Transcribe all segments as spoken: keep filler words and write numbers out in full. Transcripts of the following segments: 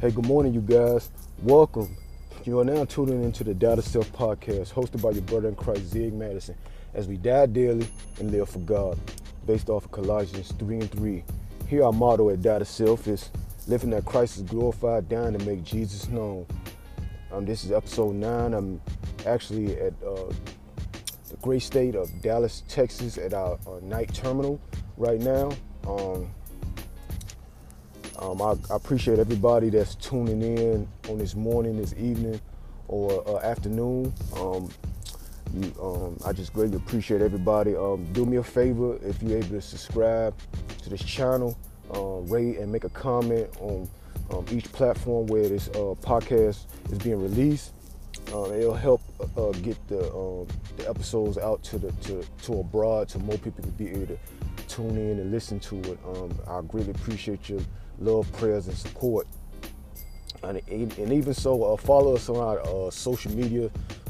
Hey, good morning, you guys. Welcome. You are now tuning into the Died of Self podcast, hosted by your brother in Christ, Zig Madison, as we die daily and live for God, based off of Colossians three and three. Here our motto at Died of Self is, living that Christ is glorified, dying to make Jesus known. Um, this is episode nine. I'm actually at uh, the great state of Dallas, Texas, at our, our night terminal right now. Um, Um, I, I appreciate everybody that's tuning in on this morning, this evening, or uh, afternoon. Um, you, um, I just greatly appreciate everybody. Um, do me a favor, if you're able to subscribe to this channel, uh, rate and make a comment on um, each platform where this uh, podcast is being released. Uh, it'll help uh, get the, um, the episodes out to the to, to abroad, to more people to be able to tune in and listen to it. Um, I greatly appreciate your love, prayers, and support. And, and even so, uh, follow us on our uh, social media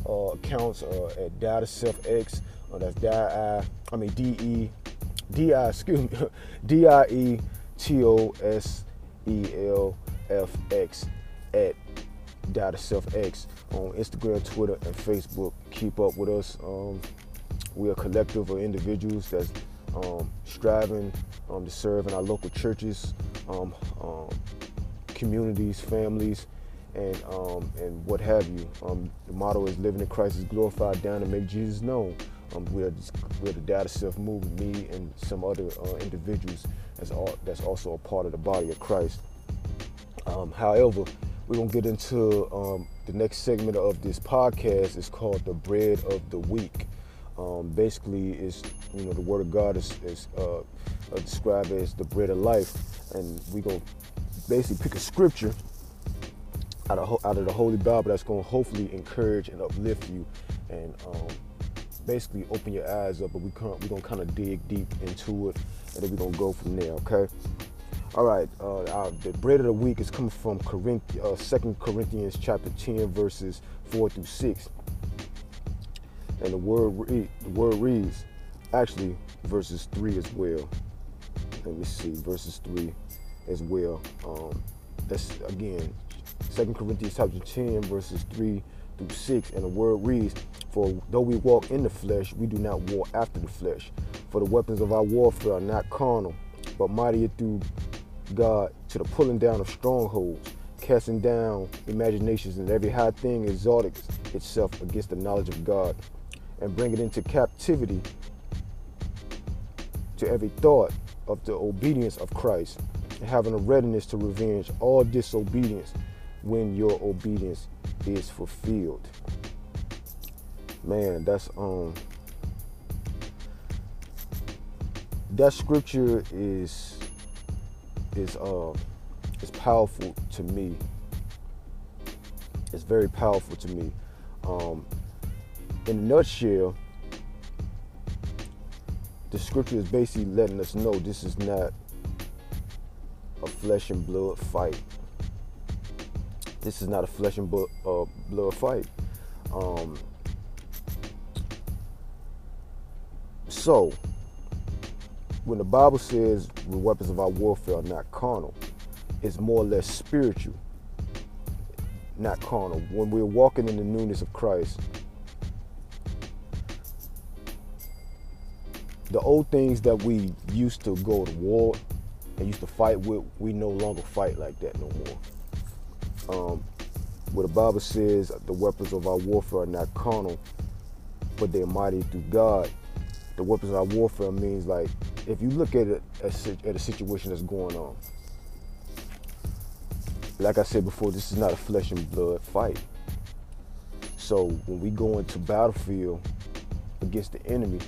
uh, accounts uh, at DietoSelfX. Uh, that's D I, I mean D E, D I, excuse me, D I E T O S E L F X at DietoSelfX on Instagram, Twitter, and Facebook. Keep up with us. Um, we are a collective of individuals that's Um, striving um, to serve in our local churches, um, um, communities, families, and um, and what have you. Um, the motto is living in Christ is glorified, down to make Jesus known. Um, we're, just, we're the Died of Self movement, me and some other uh, individuals that's, all, that's also a part of the body of Christ. Um, however, we're going to get into um, the next segment of this podcast. It's called The Bread of the Week. Um, basically, is you know the Word of God is, is uh, uh, described as the bread of life, and we gonna basically pick a scripture out of out of the Holy Bible that's gonna hopefully encourage and uplift you, and um, basically open your eyes up. But we can't, we gonna kind of dig deep into it, and then we are gonna go from there. Okay. All right. Uh, our, the bread of the week is coming from Second Corinthians chapter ten, verses four through six. And the word, read, the word reads, actually, verses three as well. Let me see, verses three as well. Um, that's, again, Second Corinthians chapter ten, verses three through six. And the word reads, for though we walk in the flesh, we do not war after the flesh. For the weapons of our warfare are not carnal, but mightier through God to the pulling down of strongholds, casting down imaginations and every high thing exalted itself against the knowledge of God, and bring it into captivity to every thought of the obedience of Christ, and having a readiness to revenge all disobedience when your obedience is fulfilled. Man, that's um that scripture is is uh is powerful to me. It's very powerful to me. Um, In a nutshell, the scripture is basically letting us know this is not a flesh and blood fight. This is not a flesh and blood, uh, blood fight. Um, so, when the Bible says the weapons of our warfare are not carnal, it's more or less spiritual, not carnal. When we're walking in the newness of Christ, the old things that we used to go to war and used to fight with, we no longer fight like that no more. Um, where the Bible says the weapons of our warfare are not carnal, but they're mighty through God. The weapons of our warfare means, like, if you look at it at a situation that's going on, like I said before, this is not a flesh and blood fight. So when we go into battlefield against the enemy,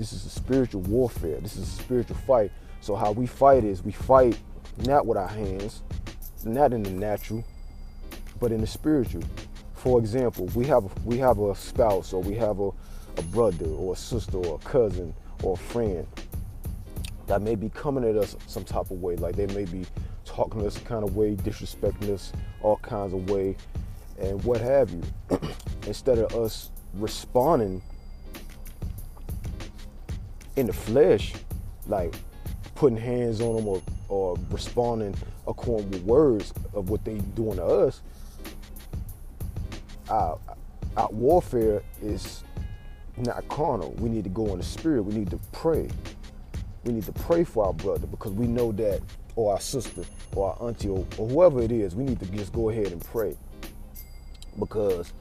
this is a spiritual warfare. This is a spiritual fight. So how we fight is we fight not with our hands, not in the natural, but in the spiritual. For example, we have we have a spouse, or we have a, a brother or a sister or a cousin or a friend that may be coming at us some type of way. Like, they may be talking to us kind of way, disrespecting us all kinds of way, and what have you. Instead of us responding in the flesh, like putting hands on them or or responding according with words of what they doing to us, our, our warfare is not carnal. We need to go in the spirit. We need to pray. We need to pray for our brother, because we know that, or our sister, or our auntie, or, or whoever it is, we need to just go ahead and pray, because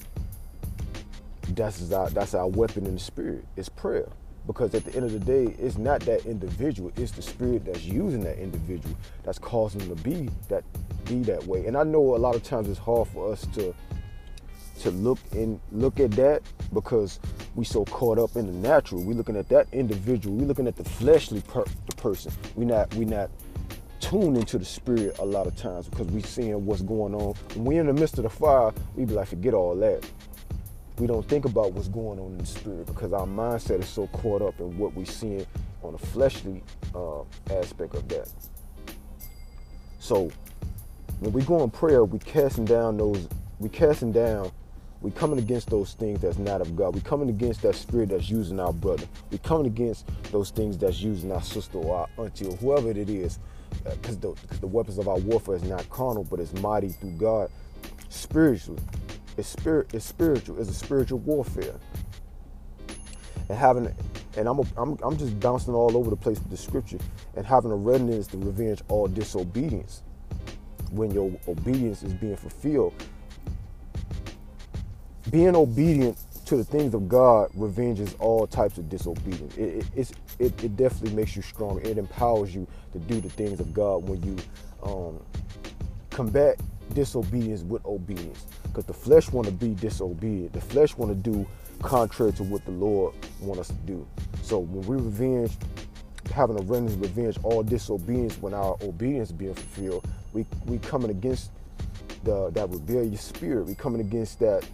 that's our, that's our weapon in the spirit. It's prayer. Because at the end of the day, it's not that individual, it's the spirit that's using that individual that's causing them to be that be that way. And I know a lot of times it's hard for us to to look and look at that, because we so caught up in the natural. We're looking at that individual. We're looking at the fleshly per- the person. We not we not tuned into the spirit a lot of times, because we seeing what's going on. When we're in the midst of the fire, we be like, forget all that. We don't think about what's going on in the spirit, because our mindset is so caught up in what we're seeing on the fleshly uh, aspect of that. So when we go in prayer, we casting down those, we casting down, we coming against those things that's not of God. We coming against that spirit that's using our brother. We coming against those things that's using our sister or our auntie or whoever it is, because the, the weapons of our warfare is not carnal, but it's mighty through God spiritually. It's spirit. It's spiritual. It's a spiritual warfare. And having, and I'm, a, I'm, I'm just bouncing all over the place with the scripture. And having a readiness to revenge all disobedience, when your obedience is being fulfilled. Being obedient to the things of God revenges all types of disobedience. It, it, it's, it, it definitely makes you stronger. It empowers you to do the things of God when you um, combat disobedience with obedience. Because the flesh want to be disobedient. The flesh want to do contrary to what the Lord want us to do. So when we revenge, having a remnant revenge all disobedience, when our obedience being fulfilled, we we coming against the that rebellious spirit. We coming against that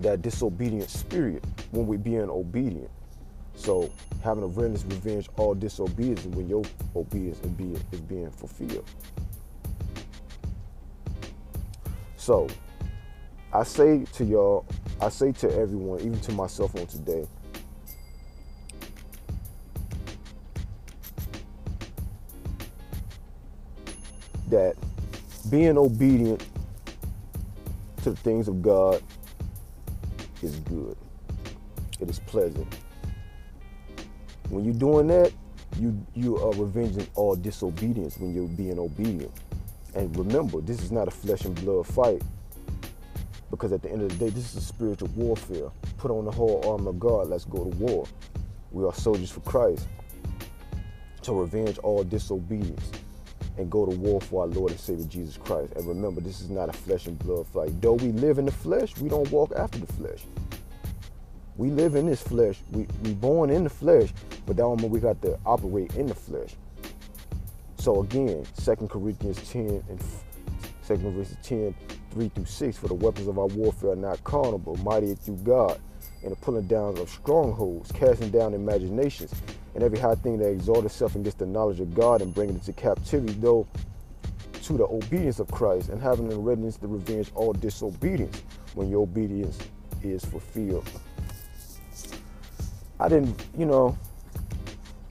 that disobedient spirit when we being obedient. So having a remnant revenge all disobedience when your obedience is being, is being fulfilled. So, I say to y'all, I say to everyone, even to myself on today, that being obedient to the things of God is good. It is pleasant. When you're doing that, you, you are revenging all disobedience when you're being obedient. And remember, this is not a flesh and blood fight, because at the end of the day, this is a spiritual warfare. Put on the whole armor of God. Let's go to war. We are soldiers for Christ to revenge all disobedience and go to war for our Lord and Savior Jesus Christ. And remember, this is not a flesh and blood fight. Though we live in the flesh, we don't walk after the flesh. We live in this flesh. We we born in the flesh, but that don't mean we got to operate in the flesh. So again, Second Corinthians ten, and Second Corinthians ten, three through six, for the weapons of our warfare are not carnal, but mighty through God, and the pulling down of strongholds, casting down imaginations, and every high thing that exalts itself against the knowledge of God, and bringing it to captivity, though, to the obedience of Christ, and having in readiness to revenge all disobedience when your obedience is fulfilled. I didn't, you know,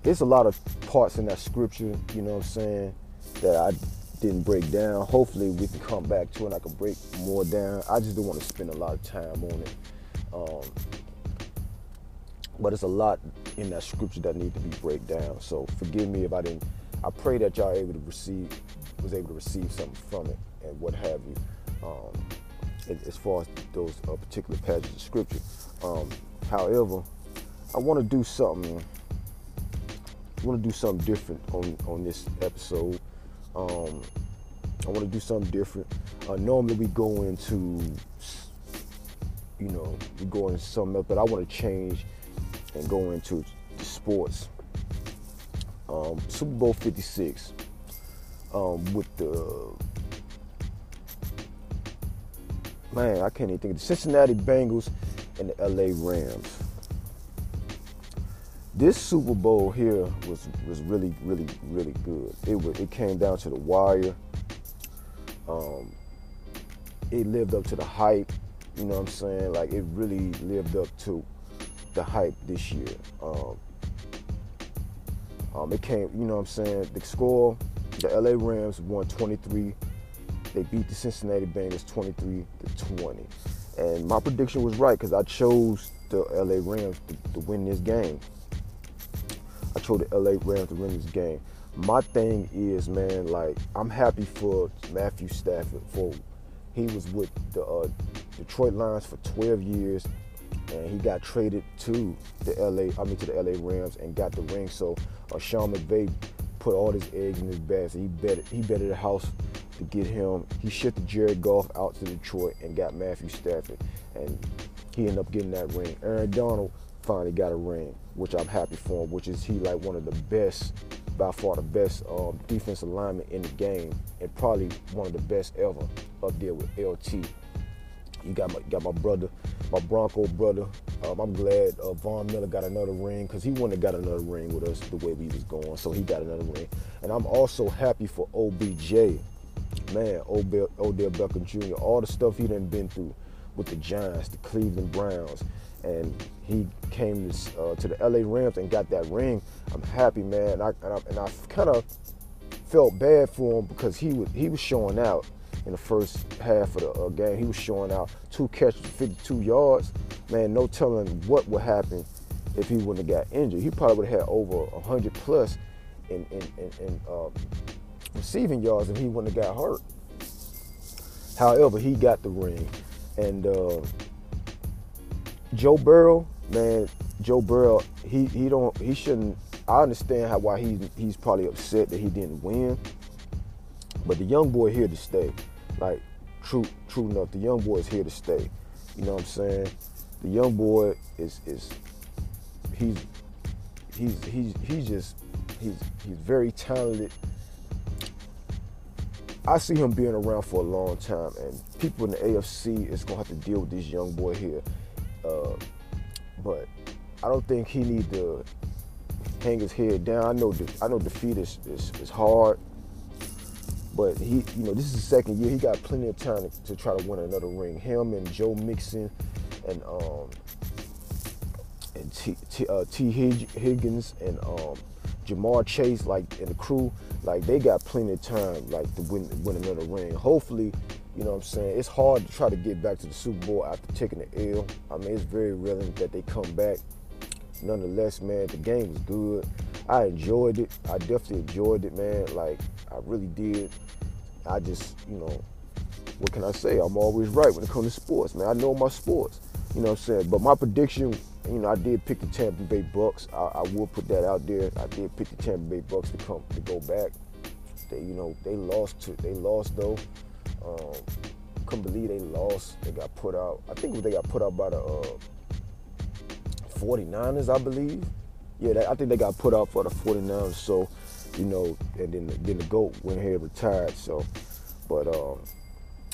it's a lot of parts in that scripture, you know what I'm saying, that I didn't break down. Hopefully we can come back to it and I can break more down. I just don't want to spend a lot of time on it. Um, but it's a lot in that scripture that need to be break down. So forgive me if I didn't. I pray that y'all able to receive, was able to receive something from it and what have you, um, as far as those uh, particular passages of scripture. Um, however, I want to do something. I want to do something different on, on this episode. Um, I want to do something different. Uh, normally we go into, you know, we go into something else, but I want to change and go into the sports. Um, Super Bowl fifty-six um, with the, man, I can't even think of the Cincinnati Bengals and the L A Rams. This Super Bowl here was, was really, really, really good. It was, it came down to the wire. Um, it lived up to the hype, you know what I'm saying? Like, it really lived up to the hype this year. Um, uh, Um, it came, you know what I'm saying, the score, the L A Rams won twenty-three. They beat the Cincinnati Bengals twenty-three to twenty. And my prediction was right because I chose the L A Rams to, to win this game. I chose the L A Rams to win this game. My thing is, man, like, I'm happy for Matthew Stafford. For he was with the uh, Detroit Lions for twelve years, and he got traded to the L A, I mean, to the L A Rams and got the ring. So uh, Sean McVay put all his eggs in his basket. He betted, he betted the house to get him. He shifted Jared Goff out to Detroit and got Matthew Stafford, and he ended up getting that ring. Aaron Donald finally got a ring, which I'm happy for him, which is he like one of the best, by far the best um, defensive lineman in the game, and probably one of the best ever up there with L T. You got my, got my brother, my Bronco brother. Um, I'm glad uh, Von Miller got another ring, because he wouldn't have got another ring with us the way we was going, so he got another ring. And I'm also happy for O B J. Man, Odell, Odell Beckham Junior, all the stuff he done been through with the Giants, the Cleveland Browns, and he came to, uh, to the L A Rams and got that ring. I'm happy, man, and I, and I, and I kind of felt bad for him because he was, he was showing out in the first half of the uh, game. He was showing out two catches, fifty-two yards. Man, no telling what would happen if he wouldn't have got injured. He probably would have had over one hundred plus in, in, in, in um, receiving yards if he wouldn't have got hurt. However, he got the ring. And uh, Joe Burrow, man, Joe Burrow, he he don't he shouldn't. I understand how why he's he's probably upset that he didn't win, but the young boy here to stay. Like true true enough, the young boy is here to stay. You know what I'm saying? The young boy is is he's he's he's he's just he's he's very talented. I see him being around for a long time, and people in the A F C is gonna have to deal with this young boy here. Uh, but I don't think he need to hang his head down. I know, I know, defeat is, is is hard, but he, you know, this is his second year. He got plenty of time to, to try to win another ring. Him and Joe Mixon, and um, and T, T, uh, T Higgins, and um. Jamar Chase, like, and the crew, like, they got plenty of time, like, to win, win another ring. Hopefully, you know what I'm saying, it's hard to try to get back to the Super Bowl after taking the L. I mean, it's very rare that they come back. Nonetheless, man, the game was good. I enjoyed it. I definitely enjoyed it, man. Like, I really did. I just, you know, what can I say? I'm always right when it comes to sports, man. I know my sports, you know what I'm saying? But my prediction, you know, I did pick the Tampa Bay Bucks. I, I will put that out there. I did pick the Tampa Bay Bucks to come to go back. They, you know, they lost to they lost though. Um, couldn't believe they lost. They got put out. I think they got put out by the uh, forty-niners, I believe. Yeah, that, I think they got put out for the forty-niners. So, you know, and then then the GOAT went ahead and retired. So, but um,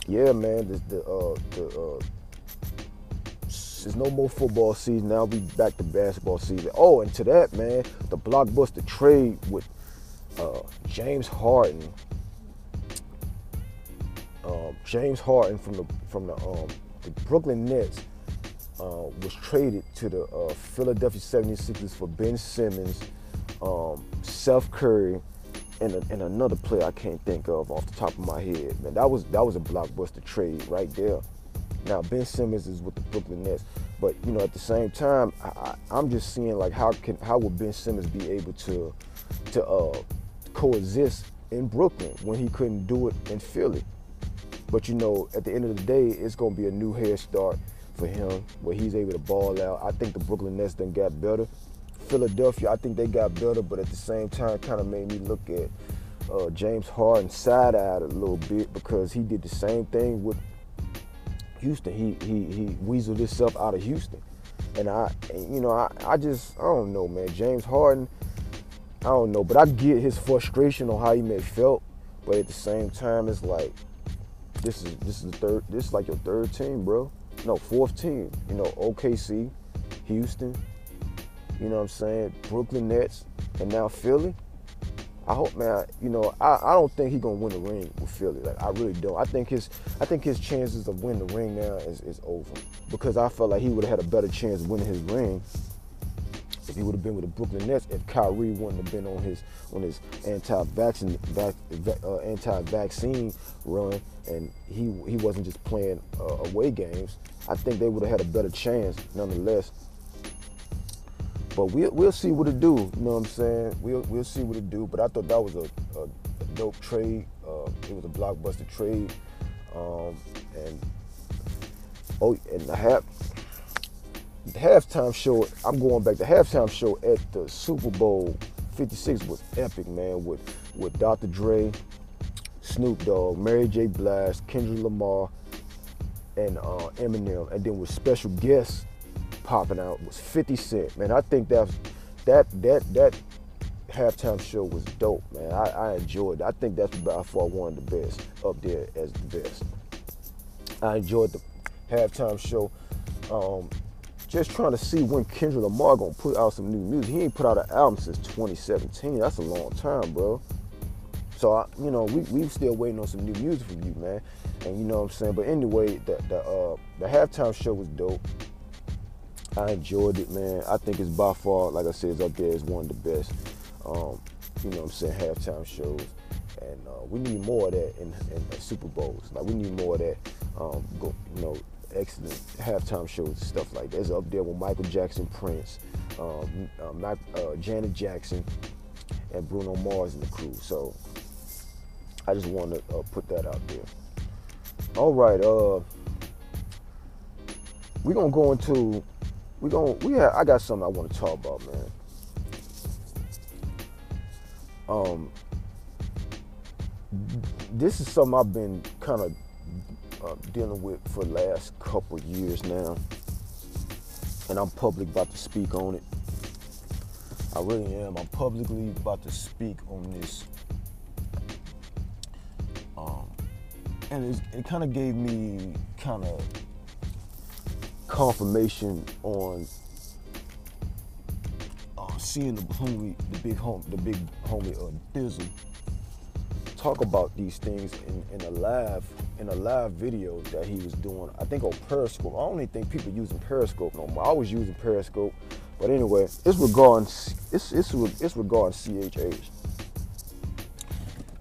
yeah, man, the the uh, the. Uh, There's no more football season. Now we back to basketball season. Oh, and to that, man, the blockbuster trade with uh, James Harden. Uh, James Harden from the from the, um, the Brooklyn Nets uh, was traded to the uh, Philadelphia seventy-sixers for Ben Simmons, um, Seth Curry, and, a, and another player I can't think of off the top of my head. Man, that was that was a blockbuster trade right there. Now, Ben Simmons is with the Brooklyn Nets, but, you know, at the same time, I, I, I'm just seeing, like, how can how will Ben Simmons be able to to uh, coexist in Brooklyn when he couldn't do it in Philly? But, you know, at the end of the day, it's going to be a new head start for him where he's able to ball out. I think the Brooklyn Nets done got better. Philadelphia, I think they got better, but at the same time, kind of made me look at uh, James Harden side-eyed a little bit because he did the same thing with Houston. He he he weaseled himself out of Houston, and I, and, you know, I, I just I don't know, man. James Harden, I don't know, but I get his frustration on how he may felt, but at the same time, it's like this is this is the third this is like your third team, bro. No, fourth team. You know, O K C, Houston. You know what I'm saying? Brooklyn Nets, and now Philly. I hope, man, you know, I, I don't think he's going to win the ring with Philly. Like, I really don't. I think his I think his chances of winning the ring now is, is over because I felt like he would have had a better chance of winning his ring if He would have been with the Brooklyn Nets if Kyrie wouldn't have been on his on his anti-vaccine back, uh, anti-vaccine run, and he he wasn't just playing uh, away games. I think they would have had a better chance, nonetheless. But we'll we'll see what it do. You know what I'm saying? We'll we'll see what it do. But I thought that was a, a, a dope trade. Uh, it was a blockbuster trade, um, and oh, and the half. The halftime show, I'm going back, the halftime show at the Super Bowl fifty-six was epic, man, with, with Doctor Dre, Snoop Dogg, Mary J. Blige, Kendrick Lamar, and uh, Eminem. And then with special guests popping out was fifty Cent. Man, I think that that that that halftime show was dope, man. I, I enjoyed it. I think that's by far one of the best, up there as the best. I enjoyed the halftime show. Um, Just trying to see when Kendrick Lamar gonna put out some new music. He ain't put out an album since twenty seventeen. That's a long time, bro. So, I, you know, we we still waiting on some new music from you, man. And you know what I'm saying? But anyway, the, the, uh, the halftime show was dope. I enjoyed it, man. I think it's by far, like I said, it's up there. It's one of the best, um, you know what I'm saying, halftime shows. And uh, we need more of that in, in, in Super Bowls. Like, we need more of that, um, go, you know, excellent halftime shows and stuff like that. It's up there with Michael Jackson, Prince, um, uh, Mac, uh, Janet Jackson, and Bruno Mars and the crew. So I just want to uh, put that out there. All right, uh, we're gonna go into we gonna we have I got something I want to talk about, man. Um, this is something I've been kind of. Uh, dealing with for the last couple years now, and I'm public about to speak on it. I really am. I'm publicly about to speak on this, um, and it's, it kind of gave me kind of confirmation on uh, seeing the homie, the big homie, the big homie uh, Dizzle talk about these things in, in a live. in a live video that he was doing, I think on Periscope. I don't even think people using Periscope no more. I was using Periscope. But anyway, it's regarding, it's, it's, it's regarding C H H.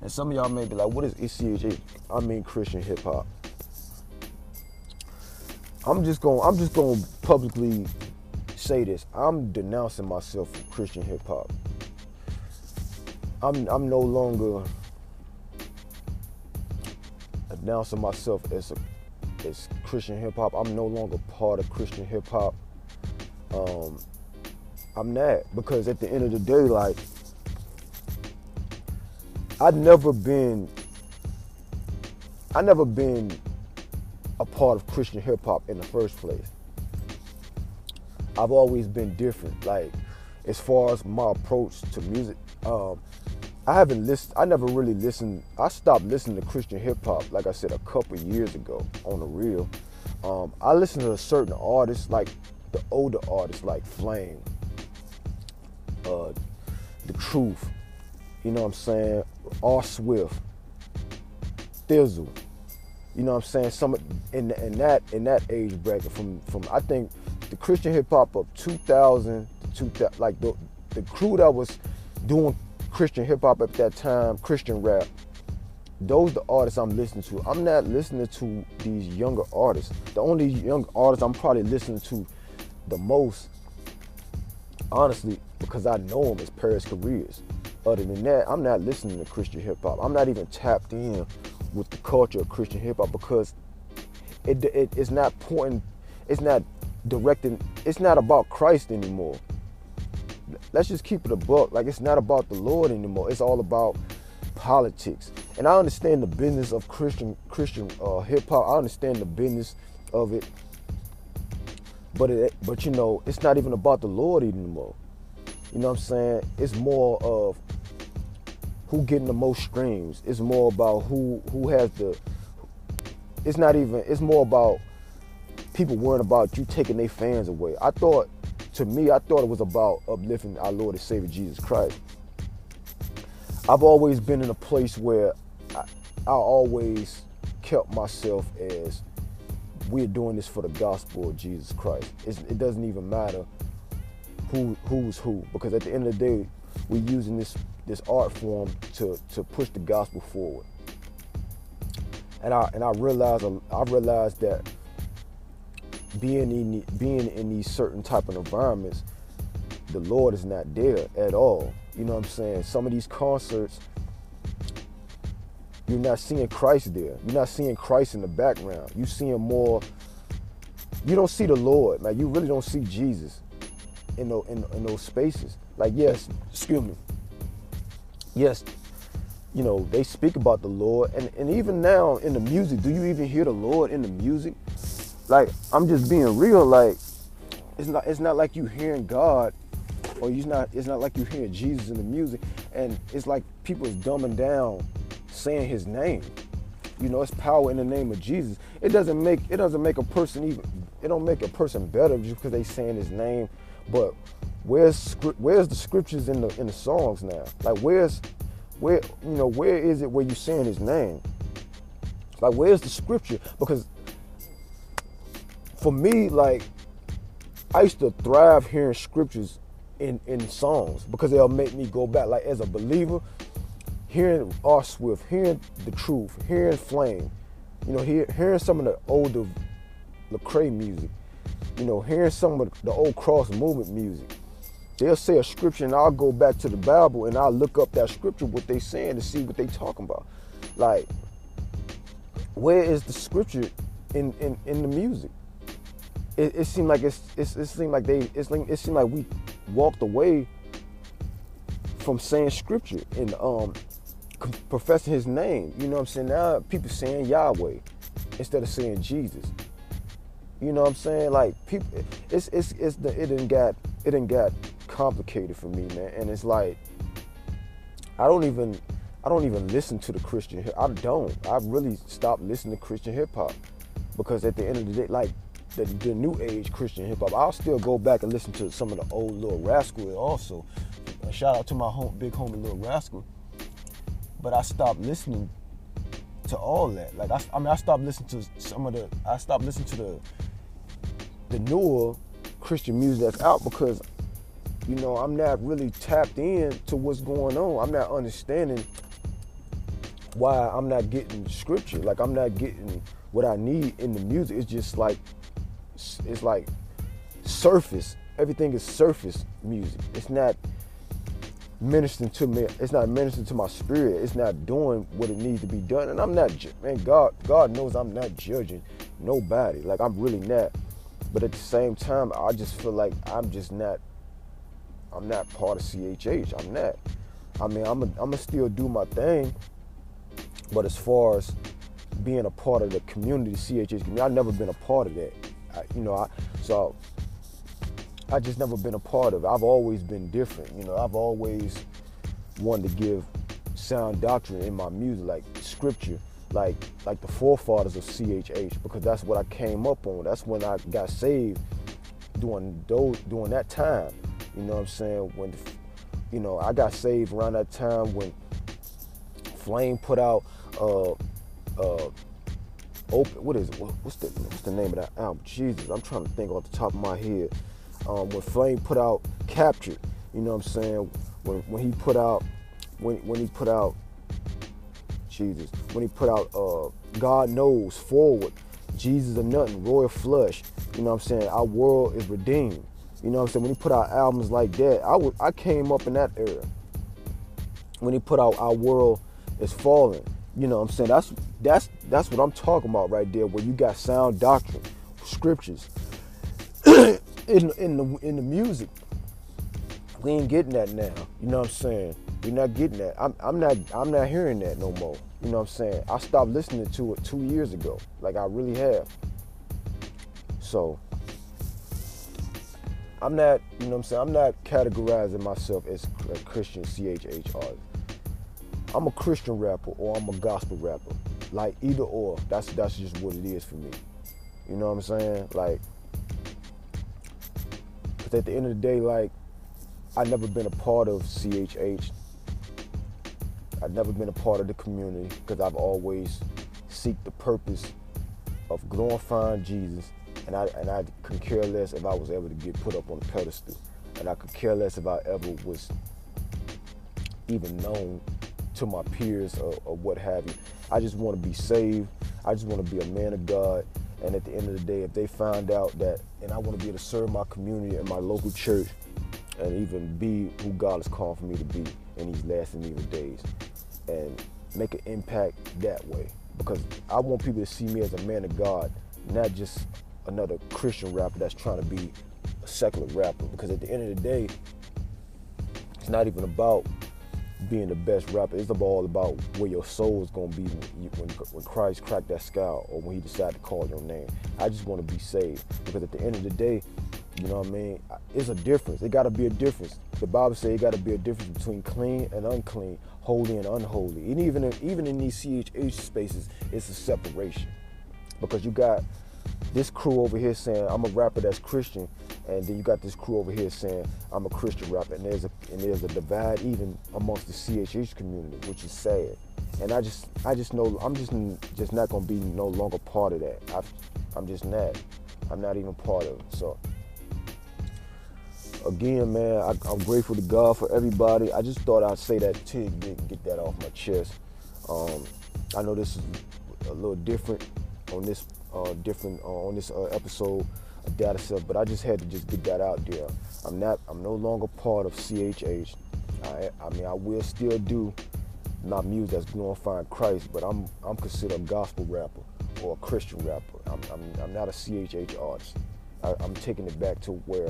And some of y'all may be like, what is C H H? I mean Christian hip hop. I'm just gonna, I'm just gonna publicly say this. I'm denouncing myself for Christian hip hop. I'm, I'm no longer announcing myself as a, as Christian hip hop. I'm no longer part of Christian hip hop. Um, I'm not, because at the end of the day, like, I've never been, I never been a part of Christian hip hop in the first place. I've always been different. Like, as far as my approach to music, um, I haven't listened, I never really listened, I stopped listening to Christian hip-hop, like I said, a couple years ago, on the real. Um, I listened to certain artists, like the older artists, like Flame, uh, The Truth, you know what I'm saying, R. Swift, Thizzle, you know what I'm saying, some in, in that in that age bracket, from, from I think, the Christian hip-hop of two thousand to two thousand, like the, the crew that was doing Christian hip-hop at that time, Christian rap, those the artists I'm listening to. I'm not listening to these younger artists. The only young artists I'm probably listening to the most, honestly, because I know them, is Paris Careers. Other than that, I'm not listening to Christian hip-hop. I'm not even tapped in with the culture of Christian hip-hop, because it, it it's not pointing, it's not directing, it's not about Christ anymore. Let's just keep it a buck. Like, it's not about the Lord anymore. It's all about politics. And I understand the business of Christian Christian uh, hip hop. I understand the business of it. But it, but you know, it's not even about the Lord anymore. You know what I'm saying? It's more of who getting the most streams. It's more about who who has the. It's not even. It's more about people worrying about you taking their fans away. I thought. To me, I thought it was about uplifting our Lord and Savior Jesus Christ. I've always been in a place where I, I always kept myself as, we're doing this for the gospel of Jesus Christ. It's, it doesn't even matter who who's who, because at the end of the day, we're using this this art form to to push the gospel forward. And I and I realized I realized that being in being in these certain type of environments, the Lord is not there at all. You know what I'm saying? Some of these concerts, you're not seeing Christ there. You're not seeing Christ in the background. You're seeing more. You don't see the Lord, like you really don't see Jesus in those, in, in those spaces. Like yes, excuse me. Yes, you know they speak about the Lord, and, and even now in the music, do you even hear the Lord in the music? Like I'm just being real. Like it's not it's not like you hearing God, or you're not it's not like you hearing Jesus in the music, and it's like people's dumbing down saying His name. You know, it's power in the name of Jesus. It doesn't make it doesn't make a person even. It don't make a person better just because they saying His name. But where's where's the scriptures in the in the songs now? Like where's where you know where is it where you saying His name? Like where's the scripture? Because for me, like I used to thrive hearing scriptures in in songs because they'll make me go back. Like as a believer, hearing R. Swift, hearing The Truth, hearing Flame, you know, hear, hearing some of the older Lecrae music, you know, hearing some of the old cross movement music. They'll say a scripture and I'll go back to the Bible and I'll look up that scripture, what they saying, to see what they talking about. Like, where is the scripture in, in, in the music? It, it seemed like it's, it's it seemed like they it's like, it seemed like we walked away from saying scripture and um professing His name. You know what I'm saying? Now people saying Yahweh instead of saying Jesus. You know what I'm saying? Like people, it's it's it's the it didn't got it didn't got complicated for me, man. And it's like I don't even I don't even listen to the Christian hip. I don't. I really stopped listening to Christian hip hop because at the end of the day, like the, the new age Christian hip hop, I'll still go back and listen to some of the old Lil Rascal also. And shout out to my home, big homie Lil Rascal. But I stopped listening to all that. Like I, I mean, I stopped listening to some of the. I stopped listening to the the newer Christian music that's out because, you know, I'm not really tapped in to what's going on. I'm not understanding why I'm not getting scripture. Like I'm not getting what I need in the music. It's just like it's like surface. Everything is surface music. It's not ministering to me. It's not ministering to my spirit. It's not doing what it needs to be done. And I'm not, man, God, God knows I'm not judging nobody. Like, I'm really not. But at the same time, I just feel like I'm just not, I'm not part of C H H. I'm not. I mean, I'm going to still do my thing. But as far as being a part of the community, C H H community, I've never been a part of that. I, you know, I, so... I just never been a part of it. I've always been different, you know. I've always wanted to give sound doctrine in my music, like scripture, like like the forefathers of C H H, because that's what I came up on. That's when I got saved during those during that time. You know what I'm saying? When you know I got saved around that time when Flame put out uh uh open. What is it? What's the what's the name of that album? Jesus, I'm trying to think off the top of my head. Um, when Flame put out Captured, you know what I'm saying? When when he put out, when when he put out, Jesus, when he put out uh, God Knows, Forward, Jesus or Nothing, Royal Flush, you know what I'm saying? Our World is Redeemed, you know what I'm saying? When he put out albums like that, I, w- I came up in that era. When he put out Our World is Fallen, you know what I'm saying? That's, that's, that's what I'm talking about right there, where you got sound doctrine, scriptures, In, in the in the music, we ain't getting that now. You know what I'm saying? We're not getting that. I'm I'm not I'm not hearing that no more. You know what I'm saying? I stopped listening to it two years ago. Like I really have. So I'm not. You know what I'm saying? I'm not categorizing myself as a Christian C H H artist. I'm a Christian rapper or I'm a gospel rapper. Like either or. That's that's just what it is for me. You know what I'm saying? Like. At the end of the day, like, I've never been a part of C H H. I've never been a part of the community because I've always seeked the purpose of glorifying Jesus, and I and I could care less if I was ever to get put up on a pedestal. and I could care less if I ever was even known to my peers or, or what have you. I just want to be saved. I just want to be a man of God. And at the end of the day, if they find out that, and I want to be able to serve my community and my local church and even be who God has called for me to be in these last and evil days and make an impact that way. Because I want people to see me as a man of God, not just another Christian rapper that's trying to be a secular rapper. Because at the end of the day, it's not even about being the best rapper. It's all about where your soul is going to be when, you, when, when Christ cracked that scowl or when he decided to call your name. I just want to be saved, because at the end of the day, you know what I mean, it's a difference. It got to be a difference. The Bible says it got to be a difference between clean and unclean, holy and unholy. And even in, even in these C H H spaces, it's a separation, because you got this crew over here saying, I'm a rapper that's Christian, and then you got this crew over here saying, I'm a Christian rapper, and there's a, and there's a divide even amongst the C H H community, which is sad. And I just I just know I'm just just not gonna be no longer part of that. I've, I'm just not. I'm not even part of it. So again, man, I, I'm grateful to God for everybody. I just thought I'd say that to get, get that off my chest. Um, I know this is a little different on this uh, different uh, on this uh, episode. Died of Self, but I just had to just get that out there. I'm not, I'm no longer part of C H H. I, I mean, I will still do my music that's glorifying Christ, but I'm, I'm considered a gospel rapper or a Christian rapper. I'm, I'm, I'm not a C H H artist. I, I'm taking it back to where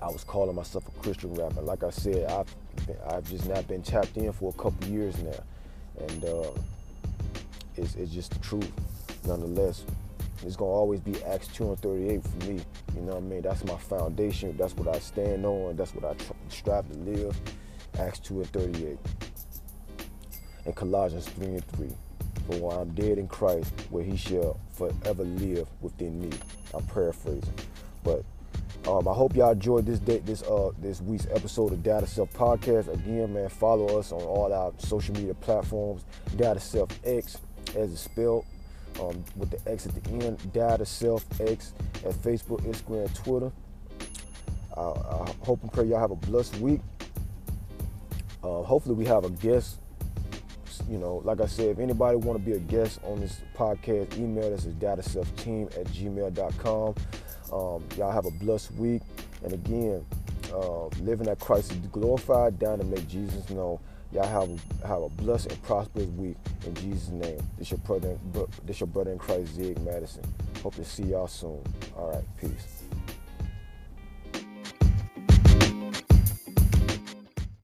I was calling myself a Christian rapper. Like I said, I've, been, I've just not been tapped in for a couple years now, and uh, it's, it's just the truth, nonetheless. It's gonna always be Acts two and thirty-eight for me. You know what I mean? That's my foundation. That's what I stand on. That's what I tr- strive to live. Acts two and thirty-eight. And Colossians three and three. For while I'm dead in Christ, where he shall forever live within me. I'm paraphrasing. But um, I hope y'all enjoyed this day, this uh this week's episode of Died of Self Podcast. Again, man, follow us on all our social media platforms. DietoSelfX, as it's spelled. Um, with the X at the end, DietoSelfX at Facebook, Instagram, Twitter. I, I hope and pray y'all have a blessed week. Uh, hopefully we have a guest. You know, like I said, if anybody want to be a guest on this podcast, email us at dietoselfteam at gmail dot com. Um, y'all have a blessed week. And again, uh, living that Christ is glorified, down to make Jesus known. Y'all have a, have a blessed and prosperous week in Jesus' name. This your brother, this your brother in Christ, Zig Madison. Hope to see y'all soon. All right, peace.